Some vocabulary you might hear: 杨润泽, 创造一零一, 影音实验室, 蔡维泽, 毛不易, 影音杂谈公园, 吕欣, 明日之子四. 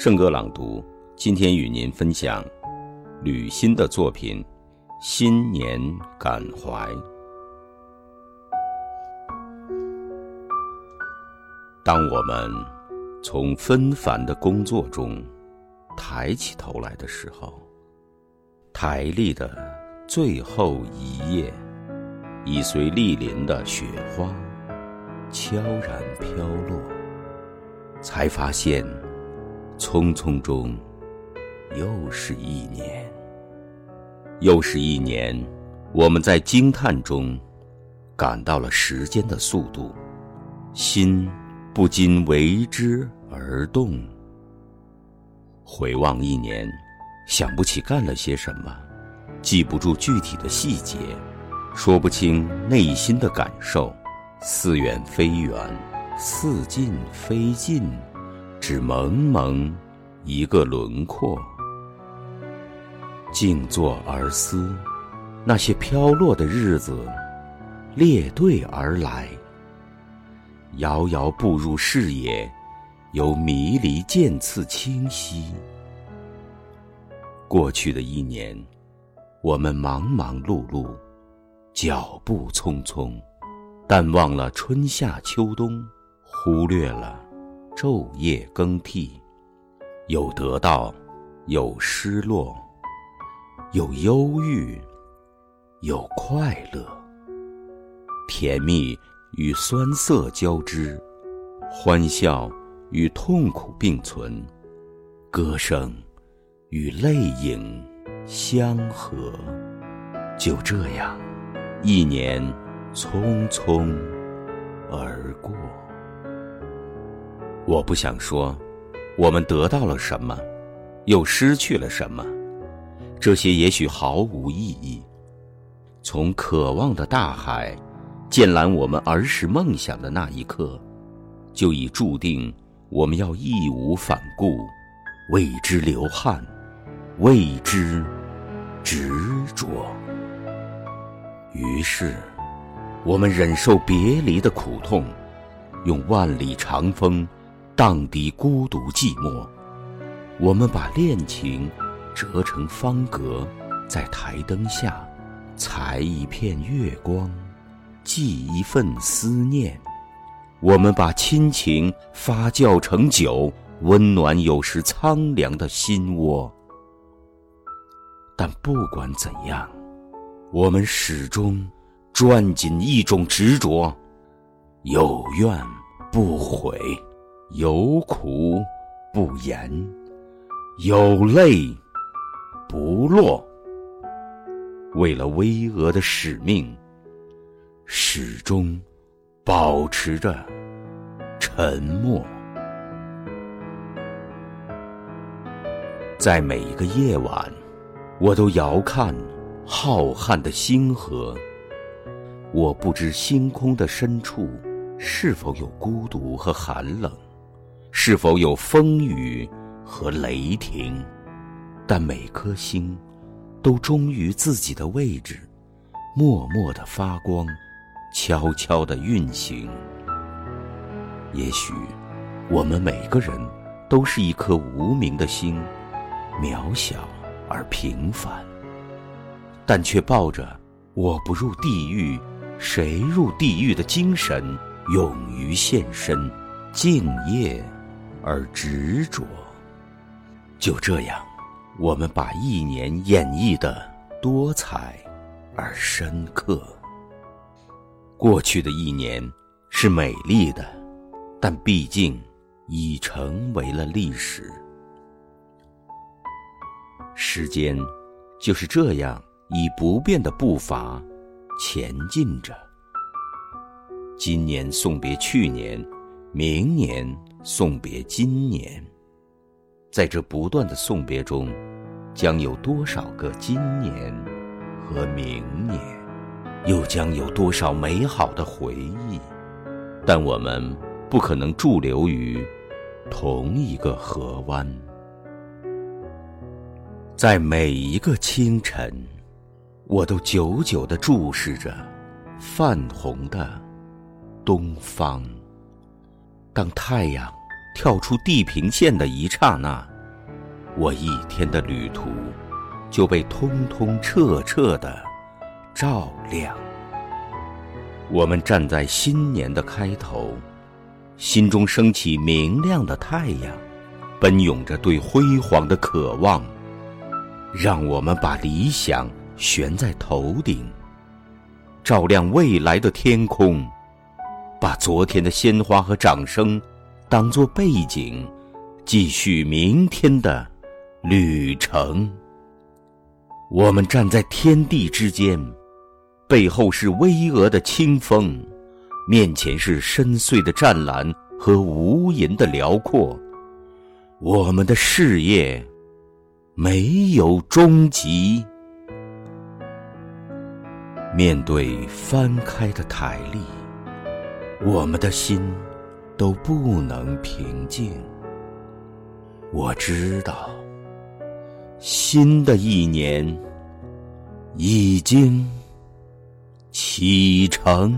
圣歌朗读，今天与您分享吕欣的作品《新年感怀》。当我们从纷繁的工作中抬起头来的时候，台历的最后一页已随莅临的雪花悄然飘落，才发现匆匆中又是一年，又是一年。我们在惊叹中感到了时间的速度，心不禁为之而动。回望一年，想不起干了些什么，记不住具体的细节，说不清内心的感受，似远非远，似近非近，只蒙蒙一个轮廓。静坐而思，那些飘落的日子列队而来，遥遥步入视野，由迷离渐次清晰。过去的一年，我们忙忙碌碌，脚步匆匆，淡忘了春夏秋冬，忽略了昼夜更替，有得到，有失落，有忧郁，有快乐，甜蜜与酸涩交织，欢笑与痛苦并存，歌声与泪影相合。就这样，一年匆匆而过。我不想说我们得到了什么，又失去了什么，这些也许毫无意义。从渴望的大海溅览我们儿时梦想的那一刻，就已注定我们要义无反顾，为之流汗，为之执着。于是我们忍受别离的苦痛，用万里长风荡涤孤独寂寞。我们把恋情折成方格，在台灯下裁一片月光，寄一份思念。我们把亲情发酵成酒，温暖有时苍凉的心窝。但不管怎样，我们始终攥紧一种执着，有怨不悔，有苦不言，有泪不落。为了巍峨的使命，始终保持着沉默。在每一个夜晚，我都遥看浩瀚的星河，我不知星空的深处是否有孤独和寒冷，是否有风雨和雷霆。但每颗星都忠于自己的位置，默默地发光，悄悄地运行。也许我们每个人都是一颗无名的星，渺小而平凡，但却抱着我不入地狱，谁入地狱的精神，勇于献身，敬业而执着。就这样，我们把一年演绎得多彩而深刻。过去的一年是美丽的，但毕竟已成为了历史。时间就是这样以不变的步伐前进着，今年送别去年，明年送别今年。在这不断的送别中，将有多少个今年和明年，又将有多少美好的回忆。但我们不可能驻留于同一个河湾。在每一个清晨，我都久久地注视着泛红的东方。当太阳跳出地平线的一刹那，我一天的旅途就被通通彻彻的照亮。我们站在新年的开头，心中升起明亮的太阳，奔涌着对辉煌的渴望，让我们把理想悬在头顶，照亮未来的天空，把昨天的鲜花和掌声当作背景，继续明天的旅程。我们站在天地之间，背后是巍峨的清风，面前是深邃的湛蓝和无垠的辽阔。我们的事业没有终极。面对翻开的台历，我们的心都不能平静。我知道，新的一年已经启程。